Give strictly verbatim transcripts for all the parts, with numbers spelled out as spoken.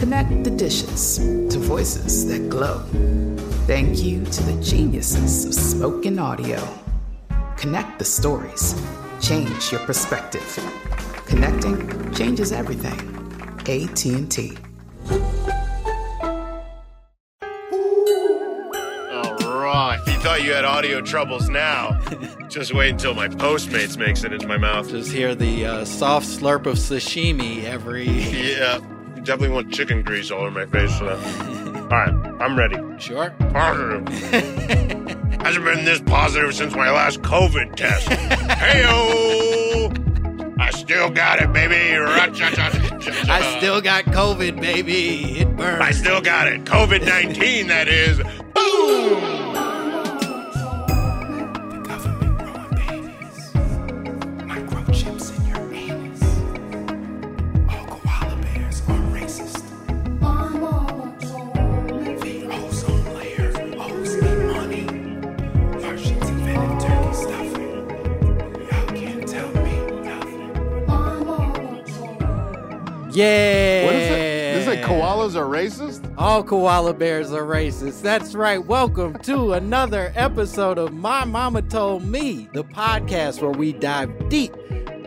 Connect the dishes to voices that glow. Thank you to the geniuses of spoken audio. Connect the stories. Change your perspective. Connecting changes everything. A T and T. All right. If you thought you had audio troubles now, just wait until my Postmates makes it into my mouth. Just hear the uh, soft slurp of sashimi every... Yeah. Definitely want chicken grease all over my face for that. All right, I'm ready. Sure. Positive. Hasn't been this positive since my last COVID test. Hey-o! I still got it, baby. I still got COVID, baby. It burns. I still got it. COVID nineteen, that is. Boom! Yeah. What is it? Is it koalas are racist? All koala bears are racist. That's right. Welcome to another episode of My Mama Told Me, the podcast where we dive deep,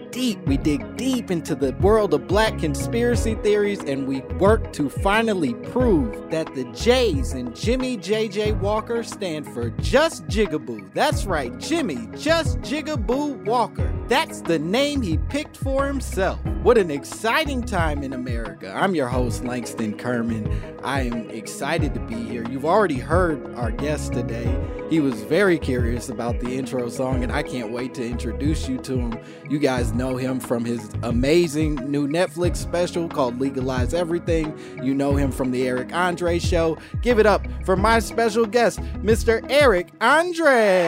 deep. We dig deep into the world of black conspiracy theories, and we work to finally prove that the J's and Jimmy J J Walker stand for Just Jigaboo. That's right, Jimmy Just Jigaboo Walker. That's the name he picked for himself. What an exciting time in America. I'm your host, Langston Kerman. I am excited to be here. You've already heard our guest today. He was very curious about the intro song, and I can't wait to introduce you to him. You guys know him from his amazing new Netflix special called Legalize Everything. You know him from the Eric Andre Show. Give it up for my special guest, Mister Eric Andre.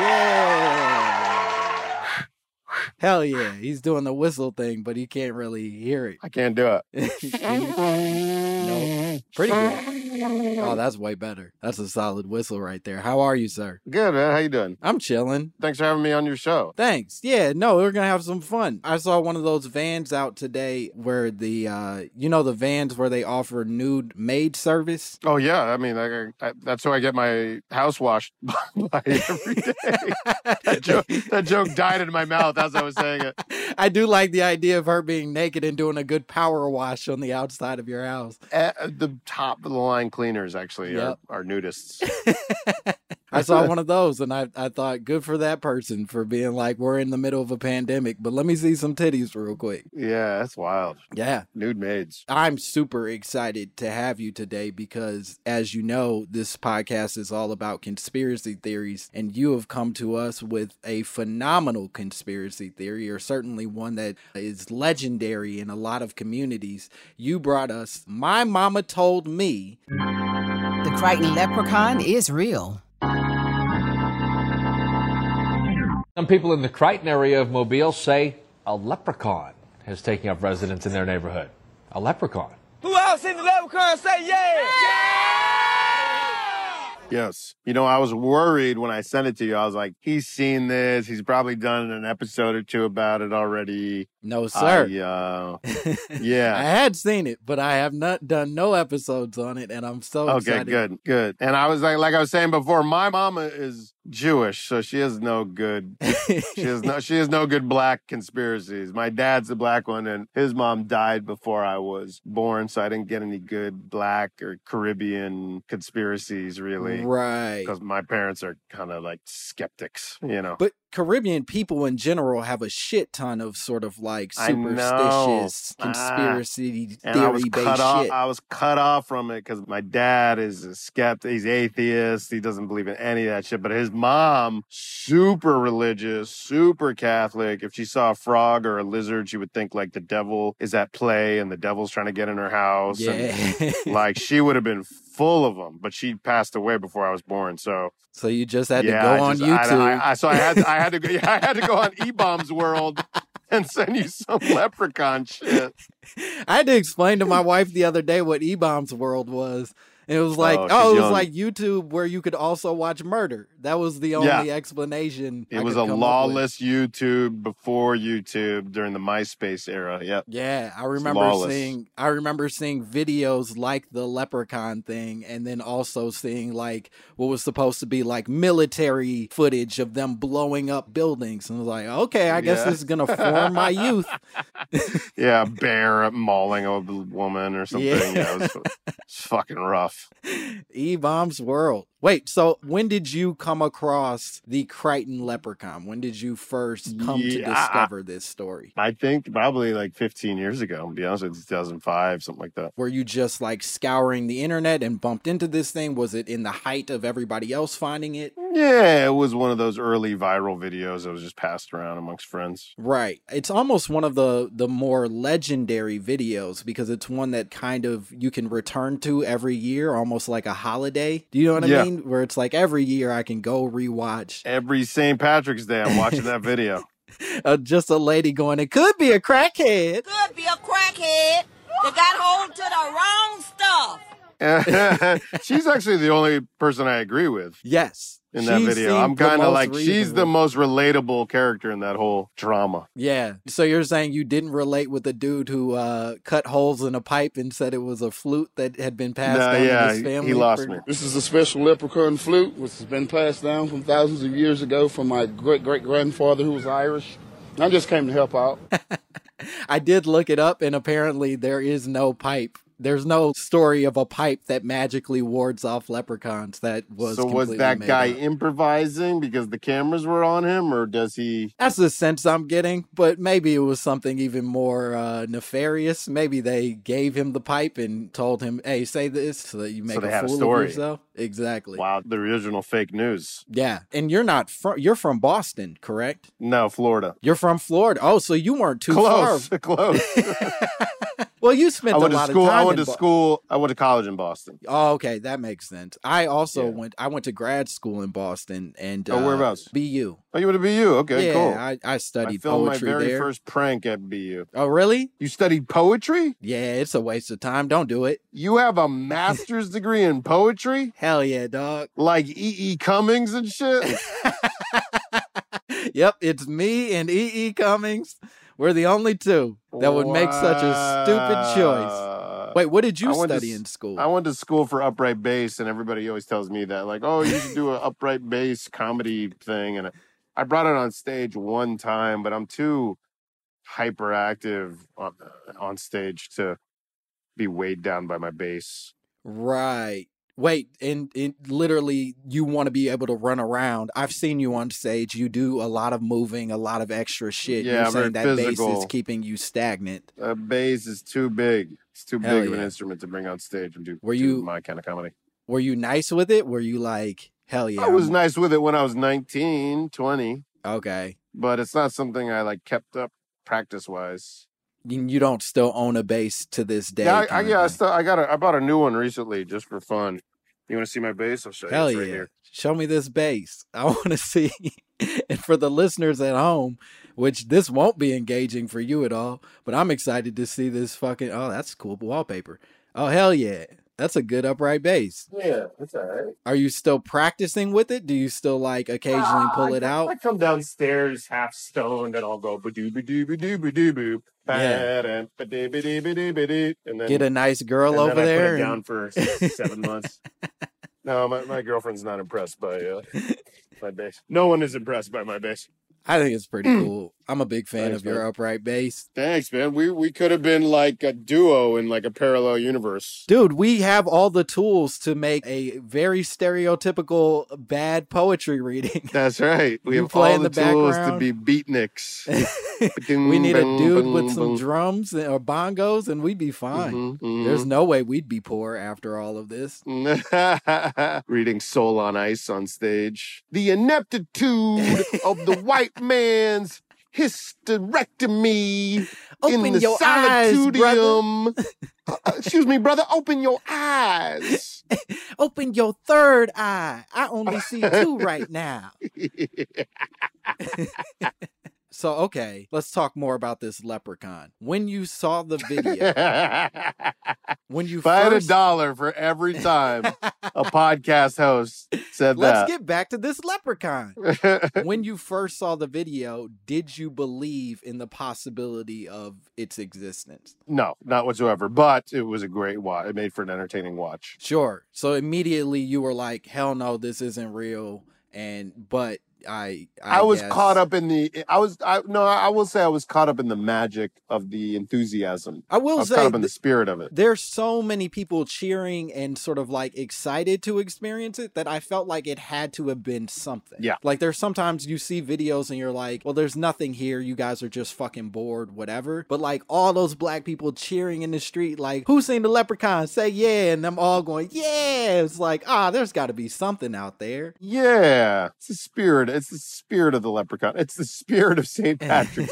Yeah. Hell yeah, he's doing the whistle thing, but he can't really hear it. I can't do it. No, pretty good. Oh, that's way better. That's a solid whistle right there. How are you, sir? Good, man. How you doing? I'm chilling. Thanks for having me on your show. Thanks. Yeah, no, we're going to have some fun. I saw one of those vans out today where the, uh, you know, the vans where they offer nude maid service? Oh, yeah. I mean, I, I, that's how I get my house washed by every day. that, joke, that joke died in my mouth. That's I was saying it. I do like the idea of her being naked and doing a good power wash on the outside of your house. Uh, the top of the line cleaners actually yep. are, are nudists. I saw one of those and I, I thought, good for that person for being like, we're in the middle of a pandemic, but let me see some titties real quick. Yeah, that's wild. Yeah. Nude maids. I'm super excited to have you today because, as you know, this podcast is all about conspiracy theories, and you have come to us with a phenomenal conspiracy theory, or certainly one that is legendary in a lot of communities. You brought us My Mama Told Me. The Crichton leprechaun is real. Some people in the Crichton area of Mobile say a leprechaun is taking up residence in their neighborhood. A leprechaun. Who else in the level current say yeah? Yeah! Yes. You know, I was worried when I sent it to you. I was like, he's seen this. He's probably done an episode or two about it already. No, sir. I, uh, yeah. I had seen it, but I have not done no episodes on it, and I'm so okay, excited. Okay, good, good. And I was like, like I was saying before, my mama is Jewish, so she is no good. she is no, she is no good black conspiracies. My dad's the black one, and his mom died before I was born, so I didn't get any good black or Caribbean conspiracies, really. Right. Because my parents are kind of like skeptics, you know. But Caribbean people in general have a shit ton of sort of like superstitious conspiracy ah, theory-based shit. Off, I was cut off from it because my dad is a skeptic. He's atheist. He doesn't believe in any of that shit. But his mom, super religious, super Catholic. If she saw a frog or a lizard, she would think like the devil is at play and the devil's trying to get in her house. Yeah. And, like she would have been full of them, but she passed away before I was born. So, so you just had yeah, to go I on just, YouTube. I, I, I, so I had, to, I had to go. I had to go on E-Bomb's World and send you some leprechaun shit. I had to explain to my wife the other day what E-Bomb's World was. And it was like, oh, oh it was young. Like YouTube where you could also watch murder. That was the only yeah. explanation. It I was a lawless YouTube before YouTube during the MySpace era. Yep. Yeah. I remember seeing I remember seeing videos like the leprechaun thing, and then also seeing like what was supposed to be like military footage of them blowing up buildings. And I was like, okay, I guess yeah. this is gonna form my youth. yeah, a bear mauling a woman or something. Yeah, yeah it was, it was fucking rough. E-Bomb's World. Wait, so when did you come across the Crichton leprechaun? When did you first come yeah, to discover I, this story? I think probably like fifteen years ago, to be honest with you, two thousand five, something like that. Were you just like scouring the internet and bumped into this thing? Was it in the height of everybody else finding it? Yeah, it was one of those early viral videos that was just passed around amongst friends. Right. It's almost one of the, the more legendary videos because it's one that kind of you can return to every year. Year, almost like a holiday. Do you know what I yeah. mean? Where it's like every year I can go rewatch. Every Saint Patrick's Day I'm watching that video. Uh, just a lady going, it could be a crackhead. Could be a crackhead that got hold to the wrong stuff. She's actually the only person I agree with. Yes. In that she video, I'm kind of like, reasonable. She's the most relatable character in that whole drama. Yeah. So you're saying you didn't relate with the dude who uh, cut holes in a pipe and said it was a flute that had been passed no, down yeah, to his family? He lost for... me. This is a special leprechaun flute, which has been passed down from thousands of years ago from my great-great-grandfather who was Irish. I just came to help out. I did look it up, and apparently there is no pipe. There's no story of a pipe that magically wards off leprechauns. That was so. Was that guy up. improvising because the cameras were on him, or does he? That's the sense I'm getting. But maybe it was something even more uh, nefarious. Maybe they gave him the pipe and told him, "Hey, say this so that you make so a fool a story. of yourself." Exactly. Wow, the original fake news. Yeah, and you're not from. You're from Boston, correct? No, Florida. You're from Florida. Oh, so you weren't too close. Far. Close. Well, you spent a lot of time. I went to school. I went to college in Boston. Oh, okay, that makes sense. I also yeah. went. I went to grad school in Boston, and oh, uh, whereabouts? B U. Oh, you went to B U? Okay, yeah, cool. Yeah, I, I studied I filmed poetry there. my very there. first prank at B U. Oh, really? You studied poetry? Yeah, it's a waste of time. Don't do it. You have a master's degree in poetry? Hell yeah, dog. Like E E Cummings and shit. Yep, it's me and E E Cummings. We're the only two that would make wow. such a stupid choice. Wait, what did you study to, in school? I went to school for upright bass, and everybody always tells me that. Like, oh, you should do an upright bass comedy thing. And I brought it on stage one time, but I'm too hyperactive on, on stage to be weighed down by my bass. Right. Wait, and, and literally, you want to be able to run around. I've seen you on stage. You do a lot of moving, a lot of extra shit. Yeah, You're I'm saying that physical. bass is keeping you stagnant. That bass is too big. It's too Hell big yeah. of an instrument to bring on stage and do, were you, do my kind of comedy. Were you nice with it? Were you like, hell yeah? I was I'm... nice with it when I was nineteen, twenty. Okay. But it's not something I like kept up practice-wise. You don't still own a bass to this day. Yeah, I, I, yeah I, still, I got. A, I bought a new one recently just for fun. You want to see my bass? I'll show Hell you. It's yeah. right here. Show me this bass. I want to see. And for the listeners at home, which this won't be engaging for you at all, but I'm excited to see this fucking, oh, that's cool wallpaper. Oh, hell yeah. That's a good upright bass. Yeah, that's all right. Are you still practicing with it? Do you still, like, occasionally uh, pull it I, out? I come downstairs half stoned, and I'll go, ba-doo-ba-doo-ba-doo-ba-doo-ba-doo. Yeah. And then, get a nice girl over I there. Put it and... down for seven months. No, my, my girlfriend's not impressed by uh, my bass. No one is impressed by my bass. I think it's pretty cool. I'm a big fan Thanks, of your man. upright bass. Thanks, man. We we could have been like a duo in like a parallel universe. Dude, we have all the tools to make a very stereotypical bad poetry reading. That's right. We have all the, the tools background. to be beatniks. We need a dude with some drums or bongos and we'd be fine. Mm-hmm, mm-hmm. There's no way we'd be poor after all of this. Reading Soul on Ice on stage. The ineptitude of the white man's hysterectomy. Open in the your solitudium. Eyes, brother. uh, excuse me, brother. Open your eyes. Open your third eye. I only see two right now. So, okay, let's talk more about this leprechaun. When you saw the video, when you buy first... a dollar for every time a podcast host said let's that. Let's get back to this leprechaun. When you first saw the video, did you believe in the possibility of its existence? No, not whatsoever, but it was a great watch. It made for an entertaining watch. Sure. So immediately you were like, hell no, this isn't real. And, but... I, I I was guess. caught up in the I was I no I will say I was caught up in the magic of the enthusiasm. I will I was say caught up in the spirit of it. There's so many people cheering and sort of like excited to experience it that I felt like it had to have been something. Yeah. Like there's sometimes you see videos and you're like, well, there's nothing here. You guys are just fucking bored, whatever. But like all those black people cheering in the street, like, who seen the leprechaun? Say yeah, and them all going, yeah. It's like, ah, there's got to be something out there. Yeah, it's the spirit. It's the spirit of the leprechaun. It's the spirit of Saint Patrick.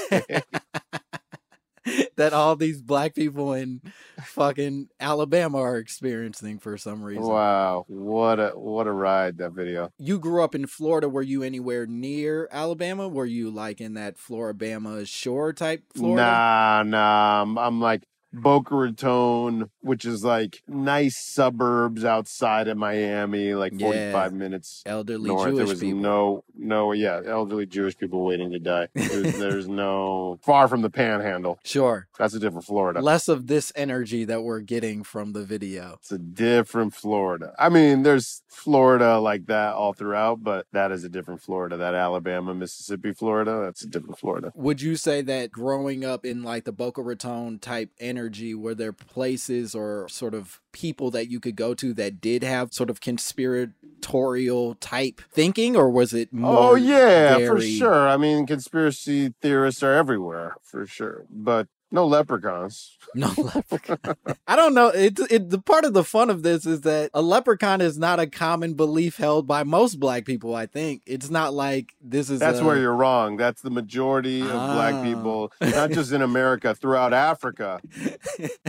That all these black people in fucking Alabama are experiencing for some reason. Wow. What a what a ride, that video. You grew up in Florida. Were you anywhere near Alabama? Were you like in that Floribama shore type Florida? Nah, nah. I'm, I'm like Boca Raton, which is like nice suburbs outside of Miami, like forty-five yeah. minutes elderly north. Jewish there was people. no no yeah elderly Jewish people waiting to die. There's, there's no far from the panhandle. Sure, that's a different Florida. Less of this energy that we're getting from the video. It's a different Florida. I mean, there's Florida like that all throughout, but that is a different Florida. That Alabama, Mississippi, Florida, that's a different Florida. Would you say that growing up in like the Boca Raton type energy? Energy, were there places or sort of people that you could go to that did have sort of conspiratorial type thinking, or was it more? Oh yeah, very... for sure. I mean, conspiracy theorists are everywhere for sure, but no leprechauns. No leprechauns. I don't know. It, it, the part of the fun of this is that a leprechaun is not a common belief held by most black people, I think. It's not like this is That's a... where you're wrong. That's the majority of oh. black people, not just in America, throughout Africa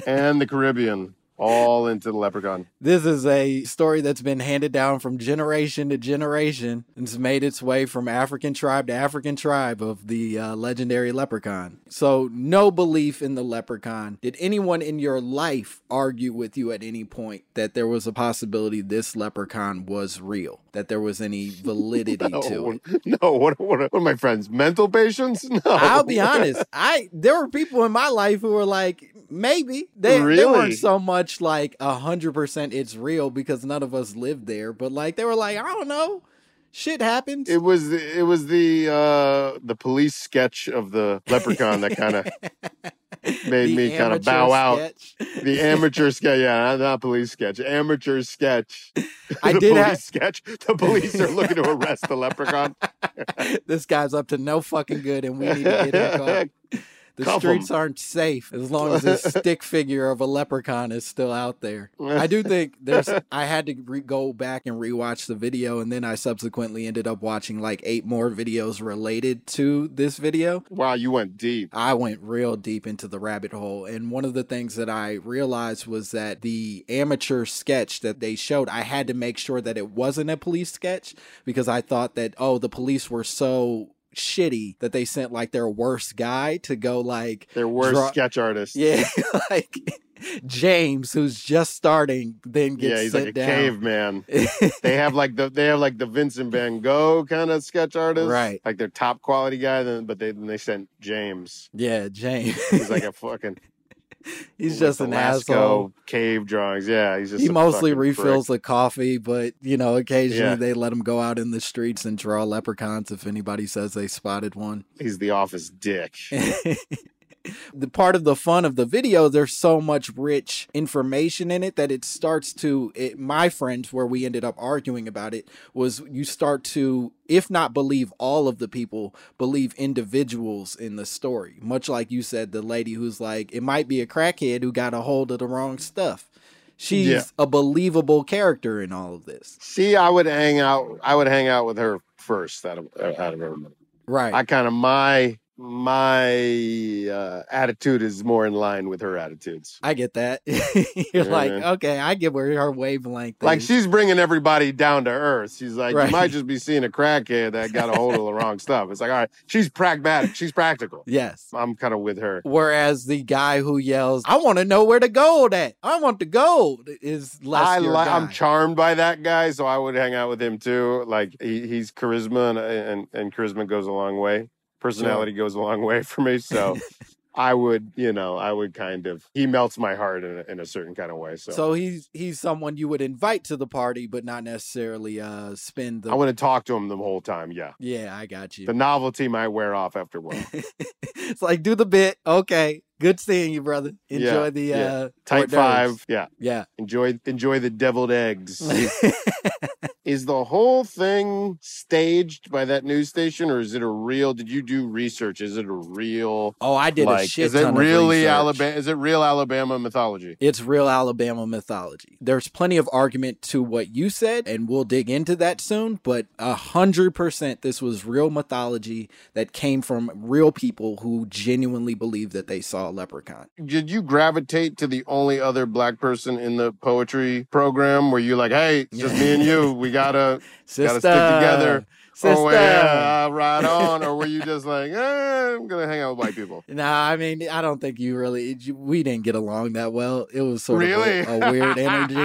and the Caribbean. All into the leprechaun. This is a story that's been handed down from generation to generation. It's made its way from African tribe to African tribe of the uh, legendary leprechaun. So no belief in the leprechaun. Did anyone in your life argue with you at any point that there was a possibility this leprechaun was real? That there was any validity no, to it? No. What, what, what are my friends? Mental patients? No. I'll be honest. I There were people in my life who were like, maybe. They, really? They weren't so much like a hundred percent it's real because none of us lived there, but like they were like, I don't know, shit happens. It was the, it was the uh the police sketch of the leprechaun that kind of made me kind of bow out. The amateur sketch, yeah, not police sketch, amateur sketch. I did have sketch. The police are looking to arrest the leprechaun. This guy's up to no fucking good, and we need to get him caught. The Cuff streets them. aren't safe as long as this stick figure of a leprechaun is still out there. I do think there's, I had to re go back and rewatch the video. And then I subsequently ended up watching like eight more videos related to this video. Wow. You went deep. I went real deep into the rabbit hole. And one of the things that I realized was that the amateur sketch that they showed, I had to make sure that it wasn't a police sketch because I thought that, oh, the police were so shitty that they sent like their worst guy to go like their worst draw... sketch artist. Yeah, like James, who's just starting, then gets yeah, he's sent like a down. Caveman. They have like the they have like the Vincent Van Gogh kind of sketch artist, right? Like their top quality guy. Then, but they then they sent James. Yeah, James. He's like a fucking. He's just an Alaska asshole. Cave drawings. Yeah, he's just. He mostly refills prick. the coffee, but you know, occasionally yeah. they let him go out in the streets and draw leprechauns if anybody says they spotted one. He's the office dick. The part of the fun of the video, there's so much rich information in it that it starts to, it, my friends, where we ended up arguing about it, was you start to, if not believe all of the people, believe individuals in the story. Much like you said, the lady who's like, it might be a crackhead who got a hold of the wrong stuff. She's yeah. a believable character in all of this. See, I would hang out, I would hang out with her first out of, out of everybody. Right. I kind of, my... My uh, attitude is more in line with her attitudes. I get that. You're yeah. like, okay, I get where her wavelength is. Like, she's bringing everybody down to earth. She's like, right. you might just be seeing a crackhead that got a hold of the wrong stuff. It's like, all right, she's pragmatic. She's practical. Yes. I'm kind of with her. Whereas the guy who yells, I want to know where the gold at. I want the gold is less I your li- guy. I'm charmed by that guy, so I would hang out with him too. Like, he, he's charisma, and, and, and charisma goes a long way. Personality goes a long way for me, so I would, you know, I would kind of, he melts my heart in a, in a certain kind of way. So, so he's he's someone you would invite to the party, but not necessarily uh, spend the... I want to talk to him the whole time, yeah. Yeah, I got you. The novelty might wear off after a while. It's like, do the bit, okay. Good seeing you, brother. Enjoy yeah, the yeah. uh type five. Yeah. Yeah. Enjoy enjoy the deviled eggs. Is the whole thing staged by that news station, or is it a real? Did you do research? Is it a real? Oh, I did like, a shit. Is it ton really of Alabama? Is it real Alabama mythology? It's real Alabama mythology. There's plenty of argument to what you said, and we'll dig into that soon. But a hundred percent, this was real mythology that came from real people who genuinely believed that they saw leprechaun. Did you gravitate to the only other black person in the poetry program? Were you like, hey, it's just me and you, we gotta gotta stick together? Sister. Or yeah, uh, right on. Or were you just like, eh, I'm gonna hang out with white people? Nah, I mean, I don't think you really. It, we didn't get along that well. It was sort really? of a, a weird energy.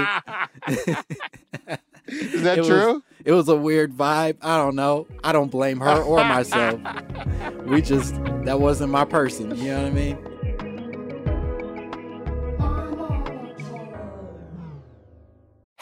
Is that it true? Was, it was a weird vibe. I don't know. I don't blame her or myself. We just, that wasn't my person. You know what I mean?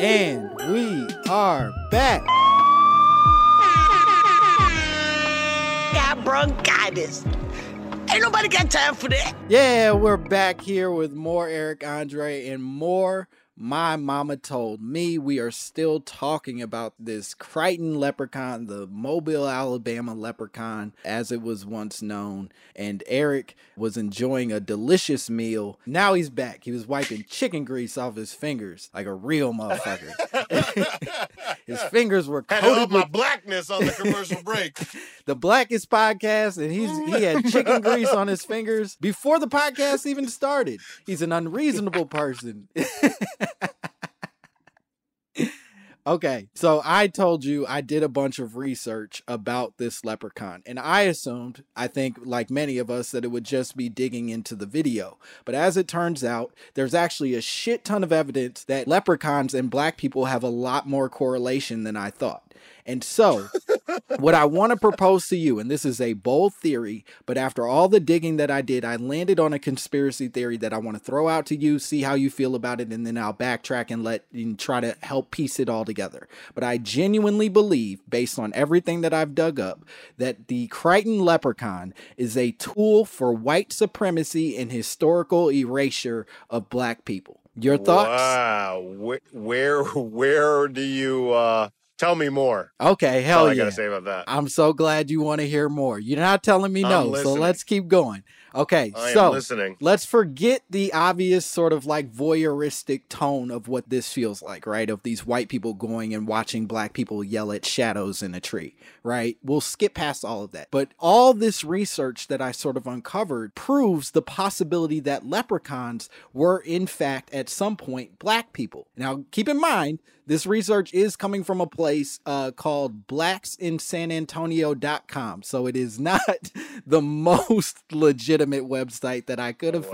And we are back. Got bronchitis. Ain't nobody got time for that. Yeah, we're back here with more Eric Andre and more My Mama Told Me. We are still talking about this Crichton leprechaun, the Mobile, Alabama leprechaun, as it was once known. And Eric was enjoying a delicious meal. Now he's back. He was wiping chicken grease off his fingers like a real motherfucker. His fingers were coated. I had all my with... blackness on the commercial break. The Blackest podcast, and he's he had chicken grease on his fingers before the podcast even started. He's an unreasonable person. Okay, so I told you I did a bunch of research about this leprechaun, and I assumed, I think like many of us, that it would just be digging into the video. But as it turns out, there's actually a shit ton of evidence that leprechauns and black people have a lot more correlation than I thought. And so what I want to propose to you, and this is a bold theory, but after all the digging that I did, I landed on a conspiracy theory that I want to throw out to you, see how you feel about it, and then I'll backtrack and let and try to help piece it all together. But I genuinely believe, based on everything that I've dug up, that the Crichton leprechaun is a tool for white supremacy and historical erasure of black people. Your thoughts? Wow. Where, where, where do you... Uh... Tell me more. Okay, hell yeah. I gotta say about that. I'm so glad you want to hear more. You're not telling me no, so let's keep going. Okay, I so am listening. Let's forget the obvious sort of like voyeuristic tone of what this feels like, right? Of these white people going and watching black people yell at shadows in a tree, right? We'll skip past all of that. But all this research that I sort of uncovered proves the possibility that leprechauns were in fact at some point black people. Now, keep in mind, this research is coming from a place uh, called blacks in san antonio dot com. So it is not the most legitimate website that I could have wow.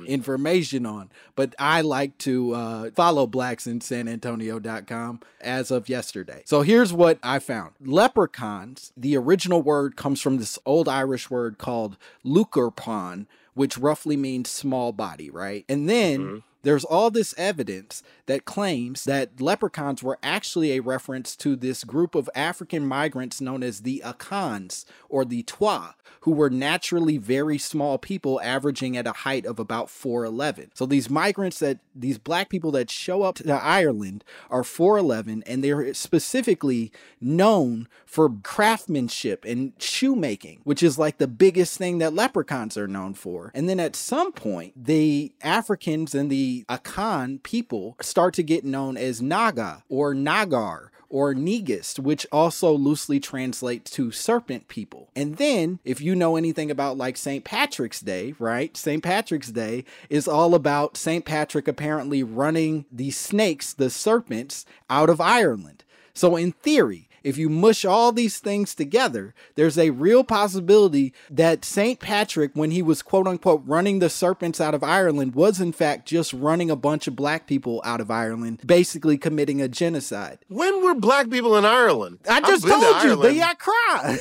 found information on. But I like to uh, follow blacks in san antonio dot com as of yesterday. So here's what I found. Leprechauns, the original word comes from this old Irish word called leucorpon, which roughly means small body, right? And then... Mm-hmm. There's all this evidence that claims that leprechauns were actually a reference to this group of African migrants known as the Akans or the Twa, who were naturally very small people averaging at a height of about four eleven. So these migrants, that these black people that show up to Ireland, are four eleven, and they're specifically known for craftsmanship and shoemaking, which is like the biggest thing that leprechauns are known for. And then at some point, the Africans and the Akan people start to get known as Naga or Nagar or Negist, which also loosely translates to serpent people. And then, if you know anything about like Saint Patrick's Day, right? Saint Patrick's Day is all about Saint Patrick apparently running the snakes, the serpents, out of Ireland. So in theory, if you mush all these things together, there's a real possibility that Saint Patrick, when he was quote unquote running the serpents out of Ireland, was in fact just running a bunch of black people out of Ireland, basically committing a genocide. When were black people in Ireland? I just told to you, they got cry.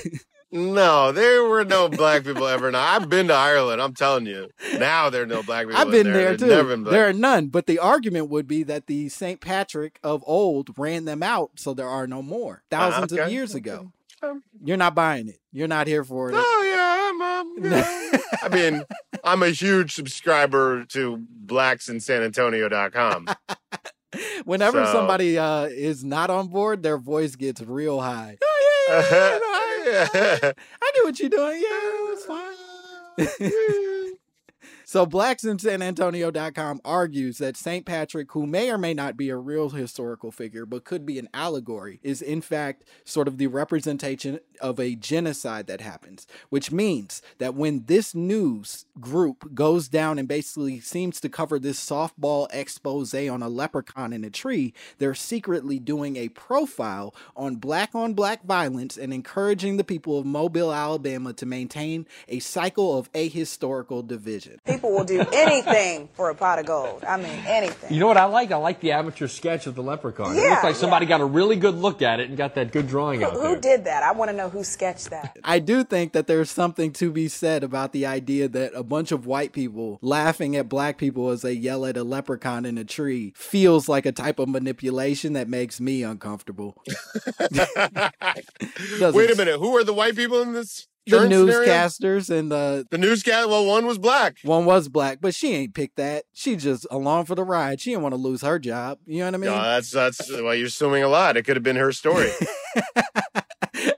No, there were no black people ever. Now, I've been to Ireland, I'm telling you. Now there are no black people. I've been in there, there too. Never been there are none, but the argument would be that the Saint Patrick of old ran them out, so there are no more. Thousands uh, okay. of years ago. Okay. Um, You're not buying it. You're not here for it. Oh, yeah, I'm... I'm yeah. I mean, I'm a huge subscriber to blacks in san antonio dot com. Whenever so. somebody uh, is not on board, their voice gets real high. Oh, yeah, yeah, yeah, yeah. I knew what you're doing. Yeah, it's fine. So blacks in san antonio dot com argues that Saint Patrick, who may or may not be a real historical figure, but could be an allegory, is in fact sort of the representation of a genocide that happens, which means that when this news group goes down and basically seems to cover this softball expose on a leprechaun in a tree, they're secretly doing a profile on black on black violence and encouraging the people of Mobile, Alabama to maintain a cycle of ahistorical division. They people will do anything for a pot of gold. I mean, anything. You know what I like? I like the amateur sketch of the leprechaun. Yeah, it looks like somebody yeah. got a really good look at it and got that good drawing who, out there. Who did that? I want to know who sketched that. I do think that there's something to be said about the idea that a bunch of white people laughing at black people as they yell at a leprechaun in a tree feels like a type of manipulation that makes me uncomfortable. Wait a minute. Who are the white people in this? The newscasters scenario? and the... The newscast, well, one was black. One was black, but she ain't picked that. She just along for the ride. She didn't want to lose her job. You know what I mean? No, that's, that's, well, you're assuming a lot. It could have been her story.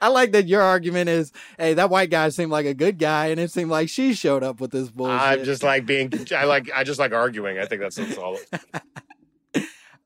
I like that your argument is, hey, that white guy seemed like a good guy, and it seemed like she showed up with this bullshit. I'm just like being, I like, I just like arguing. I think that's all.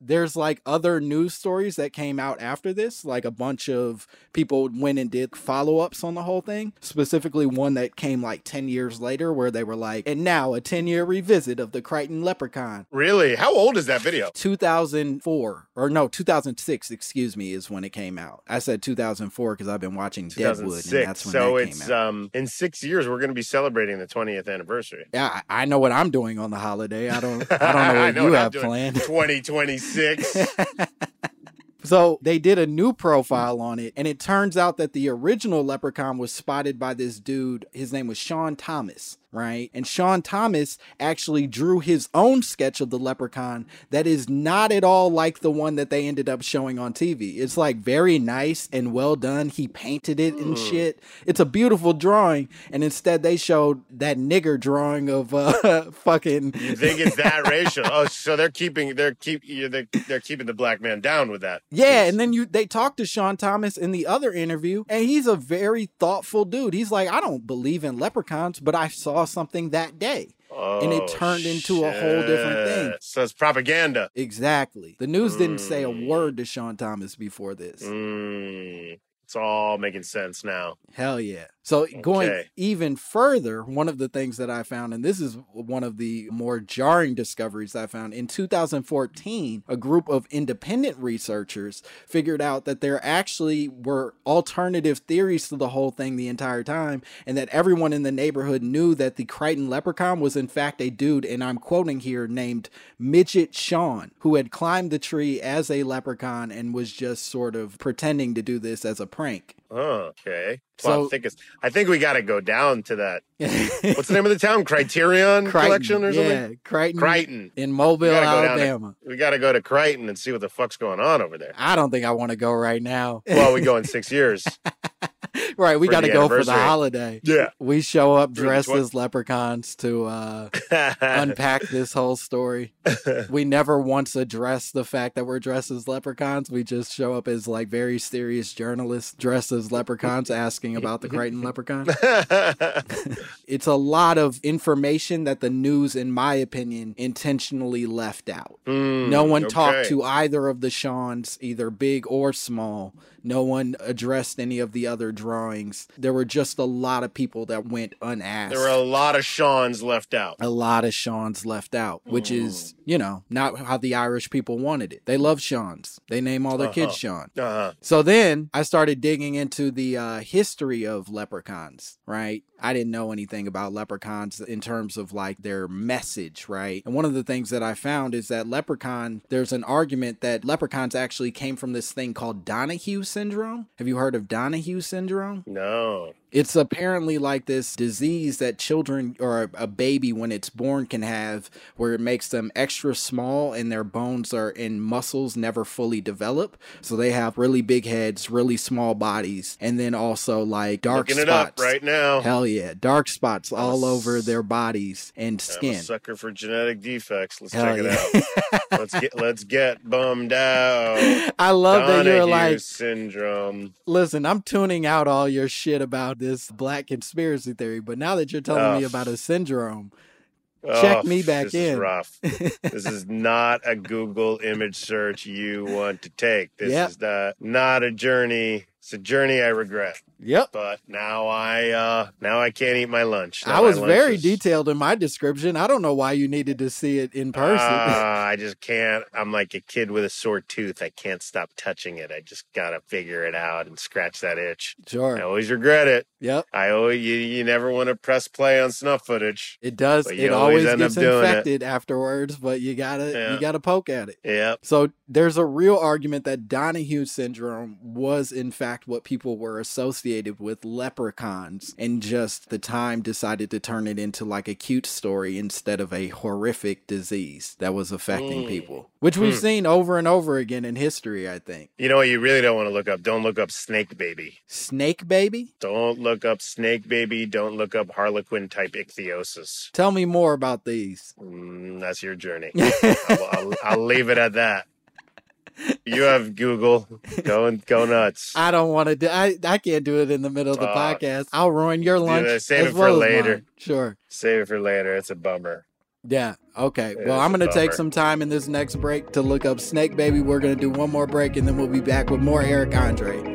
There's like other news stories that came out after this, like a bunch of people went and did follow-ups on the whole thing, specifically one that came like ten years later where they were like, and now a ten-year revisit of the Crichton leprechaun. Really? How old is that video? two thousand four, or no, two thousand six, excuse me, is when it came out. I said two thousand four because I've been watching Deadwood, and that's when so that came it's, out. Um, in six years, we're going to be celebrating the twentieth anniversary. Yeah, I, I know what I'm doing on the holiday. I don't, I don't know what know you what have planned. twenty twenty-six. So they did a new profile on it, and it turns out that the original leprechaun was spotted by this dude. His name was Sean Thomas, right? And Sean Thomas actually drew his own sketch of the leprechaun that is not at all like the one that they ended up showing on T V. It's like very nice and well done. He painted it and shit. It's a beautiful drawing, and instead they showed that nigger drawing of uh, fucking. You think it's that racial? Oh, so they're keeping they're keep they're, they're keeping the black man down with that. Yeah, and then you they talked to Sean Thomas in the other interview, and he's a very thoughtful dude. He's like, I don't believe in leprechauns, but I saw something that day. Oh, and it turned into shit. a whole different thing. So it's propaganda. Exactly. The news mm. didn't say a word to Sean Thomas before this. Mm. It's all making sense now. Hell yeah. So okay. going even further, one of the things that I found, and this is one of the more jarring discoveries I found, in two thousand fourteen, a group of independent researchers figured out that there actually were alternative theories to the whole thing the entire time, and that everyone in the neighborhood knew that the Crichton leprechaun was in fact a dude, and I'm quoting here, named Midget Sean, who had climbed the tree as a leprechaun and was just sort of pretending to do this as a prank. Oh, okay. So, I think it's, I think we got to go down to that. What's the name of the town? Criterion Crichton, Collection or something? Yeah, Crichton. Crichton. In Mobile, we Alabama. To, we got to go to Crichton and see what the fuck's going on over there. I don't think I want to go right now. Well, we go in six years. Right, we got to go for the holiday. Yeah. We show up dressed as leprechauns to uh, unpack this whole story. We never once address the fact that we're dressed as leprechauns. We just show up as like very serious journalists dressed as leprechauns asking about the Crichton leprechaun. It's a lot of information that the news, in my opinion, intentionally left out. Mm, no one okay. talked to either of the Seans, either big or small. No one addressed any of the other drawings. There were just a lot of people that went unasked. There were a lot of Seans left out. A lot of Seans left out, which mm. is, you know, not how the Irish people wanted it. They love Seans. They name all their uh-huh. kids Sean. Uh-huh. So then I started digging into the uh, history of leprechauns, right? I didn't know anything about leprechauns in terms of like their message, right? And one of the things that I found is that leprechaun, there's an argument that leprechauns actually came from this thing called Donahue syndrome. Have you heard of Donahue syndrome? No. It's apparently like this disease that children or a baby when it's born can have where it makes them extra small and their bones are and muscles never fully develop. So they have really big heads, really small bodies, and then also like dark Looking spots. It up right now. Hell yeah. Dark spots I'm all over their bodies and skin. I'm a sucker for genetic defects. Let's Hell check yeah. it out. let's get let's get bummed out. I love Donahue that you're like syndrome. Listen, I'm tuning out all your shit about this black conspiracy theory, but now that you're telling oh. me about a syndrome, oh, check me back this in. Is rough. This is not a Google image search you want to take. This yep. is not, not a journey. It's a journey I regret. Yep. But now I uh, now I can't eat my lunch. Now I was lunch very is... detailed in my description. I don't know why you needed to see it in person. Uh, I just can't. I'm like a kid with a sore tooth. I can't stop touching it. I just got to figure it out and scratch that itch. Sure. I always regret it. Yep. I always you, you never want to press play on snuff footage. It does. It always, always gets infected it. afterwards, but you got to yeah. you got to poke at it. Yep. So there's a real argument that Donahue syndrome was in fact what people were associating with leprechauns, and just the time decided to turn it into like a cute story instead of a horrific disease that was affecting mm. people, which we've mm. seen over and over again in history, I think. You know what you really don't want to look up? Don't look up snake baby. Snake baby? Don't look up snake baby. Don't look up harlequin type ichthyosis. Tell me more about these. Mm, that's your journey. I'll, I'll, I'll leave it at that. You have Google. Go and go nuts. I don't want to do I I can't do it in the middle of the uh, podcast. I'll ruin your lunch. Dude, save as it well for later. Mine. Sure. Save it for later. It's a bummer. Yeah. Okay. It well, I'm going to take some time in this next break to look up Snake Baby. We're going to do one more break and then we'll be back with more Eric Andre.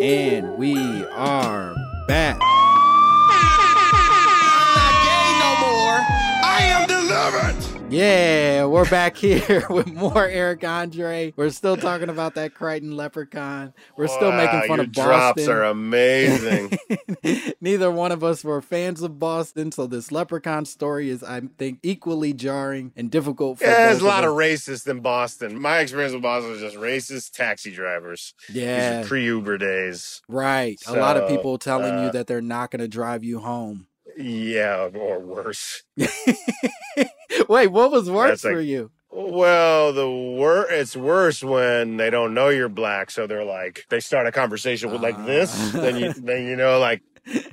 And we are back. I'm not gay no more. I am delivered. Yeah, we're back here with more Eric Andre. We're still talking about that Crichton leprechaun. We're wow, still making fun your of Boston. Drops are amazing. Neither one of us were fans of Boston, so this leprechaun story is, I think, equally jarring and difficult. For yeah, there's a lot of, of racists in Boston. My experience with Boston was just racist taxi drivers. Yeah, these are pre-Uber days. Right, so, a lot of people telling uh, you that they're not going to drive you home. Yeah, or worse. Wait, what was worse like, for you? Well, the wor- it's worse when they don't know you're black, so they're like they start a conversation with uh, like this, then you then you know like.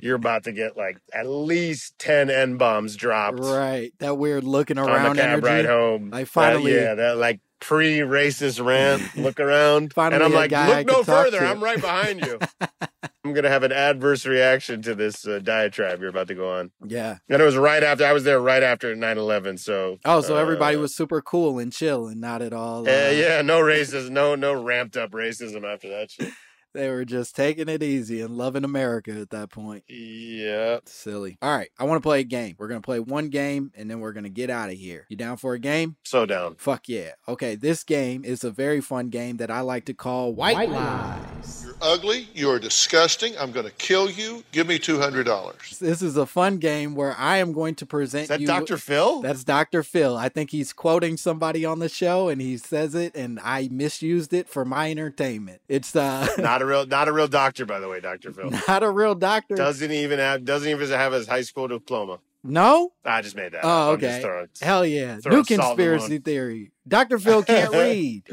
You're about to get like at least ten N-bombs dropped. Right. That weird looking around on the cab energy. Ride home. I finally. Uh, yeah, that like pre-racist rant. Look around. Finally, and I'm like, look I no further. I'm right behind you. I'm going to have an adverse reaction to this uh, diatribe you're about to go on. Yeah. And it was right after, I was there right after nine eleven, so. Oh, so uh, everybody was super cool and chill and not at all. Uh, uh, yeah, no racism, no, no ramped up racism after that shit. They were just taking it easy and loving America at that point. Yeah. Silly. All right. I want to play a game. We're going to play one game, and then we're going to get out of here. You down for a game? So down. Fuck yeah. Okay. This game is a very fun game that I like to call White, White Lies. Lies. ugly. You are disgusting. I'm going to kill you. Give me two hundred dollars. This is a fun game where I am going to present you. Is that you, Doctor Phil? That's Doctor Phil. I think he's quoting somebody on the show and he says it and I misused it for my entertainment. It's uh, not a real, not a real doctor, by the way, Doctor Phil. Not a real doctor. Doesn't even have, doesn't even have his high school diploma. No? I just made that. Oh, okay. Throwing, hell yeah. New conspiracy theory. Doctor Phil can't read.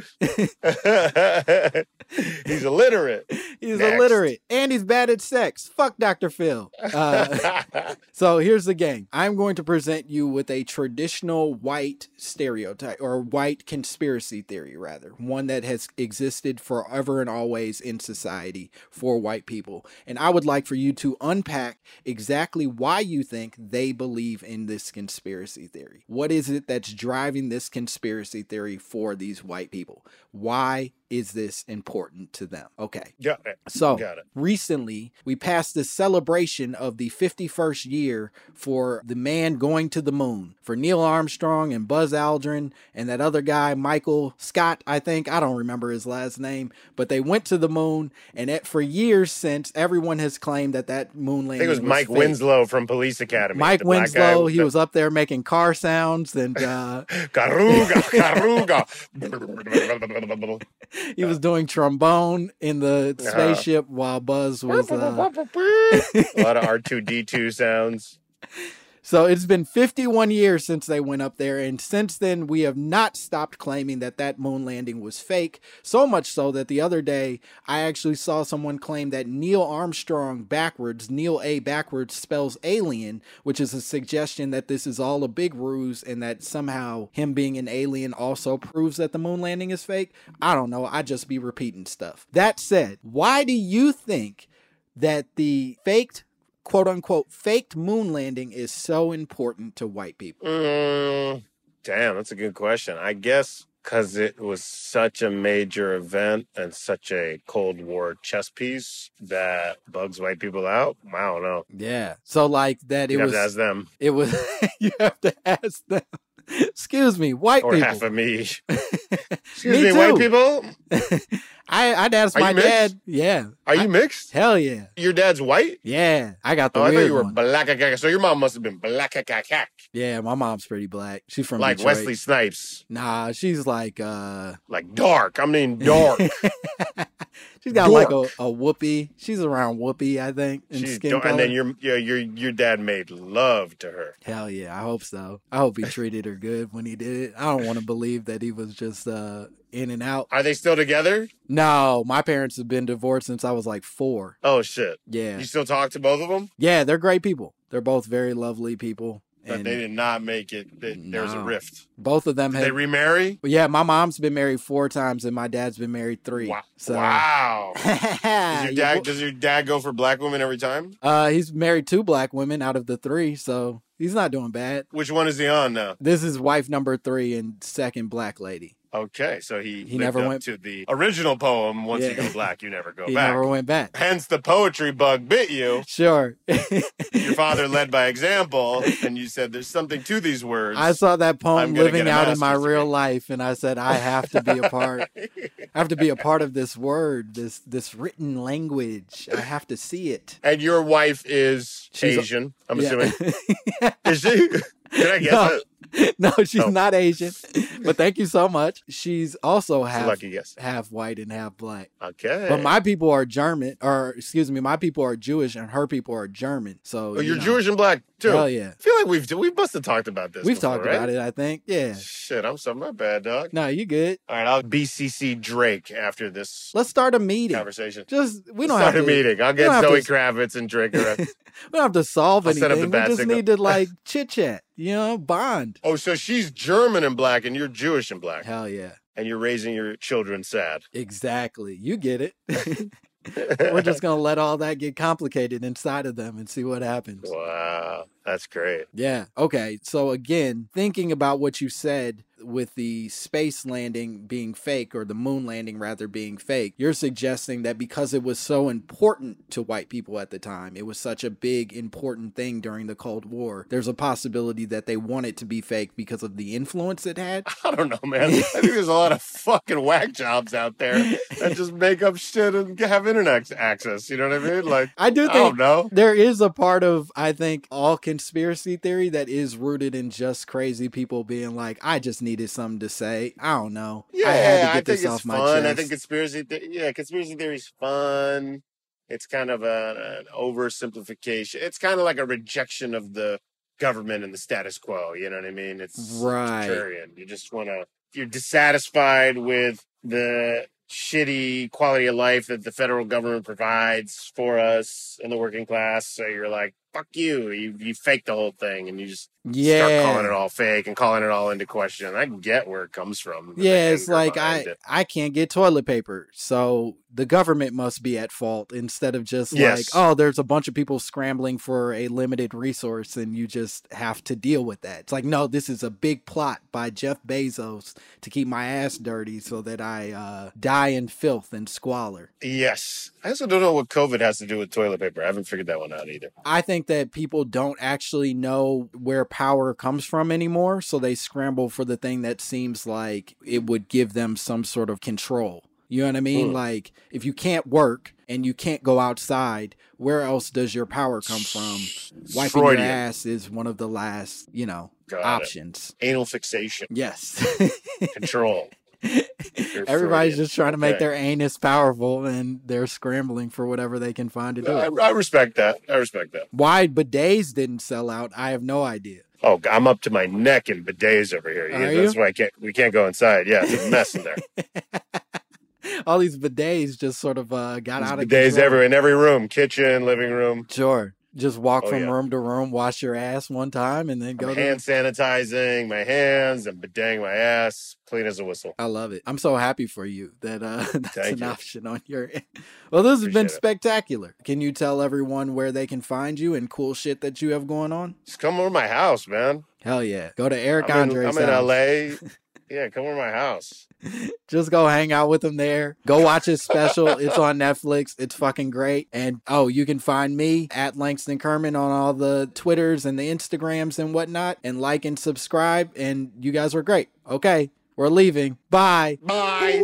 He's illiterate. He's Next. illiterate. And he's bad at sex. Fuck Doctor Phil. Uh, so here's the game. I'm going to present you with a traditional white stereotype or white conspiracy theory, rather. One that has existed forever and always in society for white people. And I would like for you to unpack exactly why you think they believe in this conspiracy theory. What is it that's driving this conspiracy theory for these white people? Why is this important to them? Okay. Got it. So Got it. recently we passed this celebration of the fifty-first year for the man going to the moon, for Neil Armstrong and Buzz Aldrin and that other guy, Michael Scott, I think. I don't remember his last name, but they went to the moon. And it, for years since, everyone has claimed that that moon landing, I think it was, was Mike fake. Winslow from Police Academy. Mike Winslow, he the... was up there making car sounds and uh Karuga, Karuga. He was doing trombone in the spaceship uh-huh. while Buzz was... Uh... a lot of R two D two sounds. So it's been fifty-one years since they went up there. And since then, we have not stopped claiming that that moon landing was fake. So much so that the other day, I actually saw someone claim that Neil Armstrong backwards, Neil A backwards, spells alien, which is a suggestion that this is all a big ruse and that somehow him being an alien also proves that the moon landing is fake. I don't know. I just be repeating stuff. That said, why do you think that the faked, quote unquote, faked moon landing is so important to white people? Mm, damn, that's a good question. I guess because it was such a major event and such a Cold War chess piece that bugs white people out. I don't know. Yeah. So like that, it you was. You have to ask them. It was. You have to ask them. Excuse me, white or people. Or half of me. Excuse me, me white people. I, I'd ask Are my dad. Yeah. Are you I, mixed? Hell yeah. Your dad's white? Yeah. I got the oh, weird I thought you were one. Black. So your mom must have been black. Yeah, my mom's pretty black. She's from like Detroit. Wesley Snipes. Nah, she's like... uh Like dark. I mean dark. She's got dork. like a, a whoopee. She's around whoopee, I think. And, she's skin and then your, your, your, your dad made love to her. Hell yeah. I hope so. I hope he treated her good when he did it. I don't want to believe that he was just uh in and out. Are they still together? No, my parents have been divorced since I was like four. Oh shit. Yeah. You still talk to both of them? Yeah, they're great people. They're both very lovely people. But and they did not make it. They, no. There was a rift. Both of them. Did had, they remarry? Yeah, my mom's been married four times and my dad's been married three. Wow. So. Wow. Does, your dad, does your dad go for black women every time? Uh, he's married two black women out of the three, so he's not doing bad. Which one is he on now? This is wife number three and second black lady. Okay, so he, he never went to the original poem. Once yeah. you go black, you never go he back. He never went back. Hence, the poetry bug bit you. Sure. Your father led by example, and you said, there's something to these words. I saw that poem living out in my real life, and I said, I have to be a part. I have to be a part of this word, this this written language. I have to see it. And your wife is She's Asian, a, I'm yeah. assuming. Is she? Did I guess no. it? No, she's no. not Asian. But thank you so much. She's also half lucky guess. half white and half black. Okay. But my people are German, or excuse me, my people are Jewish and her people are German. So oh, you you're know. Jewish and black too. Hell yeah. I feel like we've we must have talked about this. We've before, talked right? about it, I think. Yeah. Shit, I'm sorry, my bad, dog. No, you good. All right, I'll B C C Drake after this. Let's start a meeting. Conversation. Just we don't Let's have start to start a meeting. I'll get Zoe to... Kravitz and Drake. We don't have to solve I'll anything. Set up the bat we just signal. need to like chit chat. You know, bond. Oh, so she's German and black and you're Jewish and black. Hell yeah. And you're raising your children sad. Exactly. You get it. We're just going to let all that get complicated inside of them and see what happens. Wow. That's great. Yeah. Okay. So again, thinking about what you said, with the space landing being fake, or the moon landing rather being fake, you're suggesting that because it was so important to white people at the time, it was such a big important thing during the Cold War, there's a possibility that they want it to be fake because of the influence it had? I don't know, man. I think there's a lot of fucking whack jobs out there that just make up shit and have internet access. You know what I mean? Like, I do think I don't know. There is a part of, I think, all conspiracy theory that is rooted in just crazy people being like, I just needed something to say. I don't know. Yeah, I had to get I think this it's off fun. My chest. I think conspiracy, th- yeah, conspiracy theory's fun. It's kind of a, an oversimplification. It's kind of like a rejection of the government and the status quo. You know what I mean? It's right. Contrarian. You just want to. If you're dissatisfied with the shitty quality of life that the federal government provides for us in the working class, so you're like, fuck you. You you fake the whole thing, and you just yeah. start calling it all fake and calling it all into question. I can get where it comes from. Yeah, it's like I, it. I can't get toilet paper, so the government must be at fault, instead of just yes. like, oh, there's a bunch of people scrambling for a limited resource and you just have to deal with that. It's like, no, this is a big plot by Jeff Bezos to keep my ass dirty so that I uh, die in filth and squalor. Yes. I also don't know what COVID has to do with toilet paper. I haven't figured that one out either. I think that people don't actually know where power comes from anymore, so they scramble for the thing that seems like it would give them some sort of control. You know what I mean? Mm. Like, if you can't work and you can't go outside, where else does your power come from? Wiping Freudian. Your ass is one of the last, you know, Got options. It. Anal fixation. Yes. Control. You're Everybody's Freudian. Just trying to make okay. their anus powerful, and they're scrambling for whatever they can find to do. I, I respect that. I respect that. Why bidets didn't sell out, I have no idea. Oh, I'm up to my neck in bidets over here. Are That's you? Why I can't, we can't go inside. Yeah, it's a mess in there. All these bidets just sort of uh, got There's out of bidets control. Everywhere, in every room, kitchen, living room. Sure. Just walk oh, from yeah. room to room, wash your ass one time, and then go I'm to... hand sanitizing my hands and bideting my ass, clean as a whistle. I love it. I'm so happy for you that uh, that's Thank an you. Option on your end. Well, this Appreciate has been it. Spectacular. Can you tell everyone where they can find you and cool shit that you have going on? Just come over to my house, man. Hell yeah. Go to Eric I'm Andre's in, I'm house. In L A Yeah, come over to my house. Just go hang out with him there. Go watch his special. It's on Netflix. It's fucking great. And, oh, you can find me at Langston Kerman on all the Twitters and the Instagrams and whatnot. And like and subscribe. And you guys were great. Okay, we're leaving. Bye. Bye.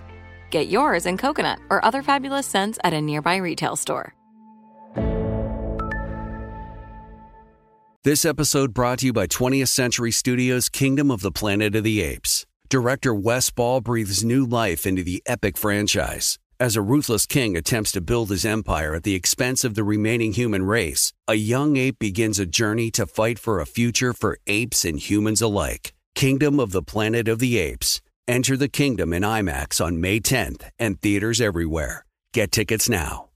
Get yours in coconut or other fabulous scents at a nearby retail store. This episode brought to you by twentieth Century Studios' Kingdom of the Planet of the Apes. Director Wes Ball breathes new life into the epic franchise. As a ruthless king attempts to build his empire at the expense of the remaining human race, a young ape begins a journey to fight for a future for apes and humans alike. Kingdom of the Planet of the Apes. Enter the kingdom in IMAX on May tenth and theaters everywhere. Get tickets now.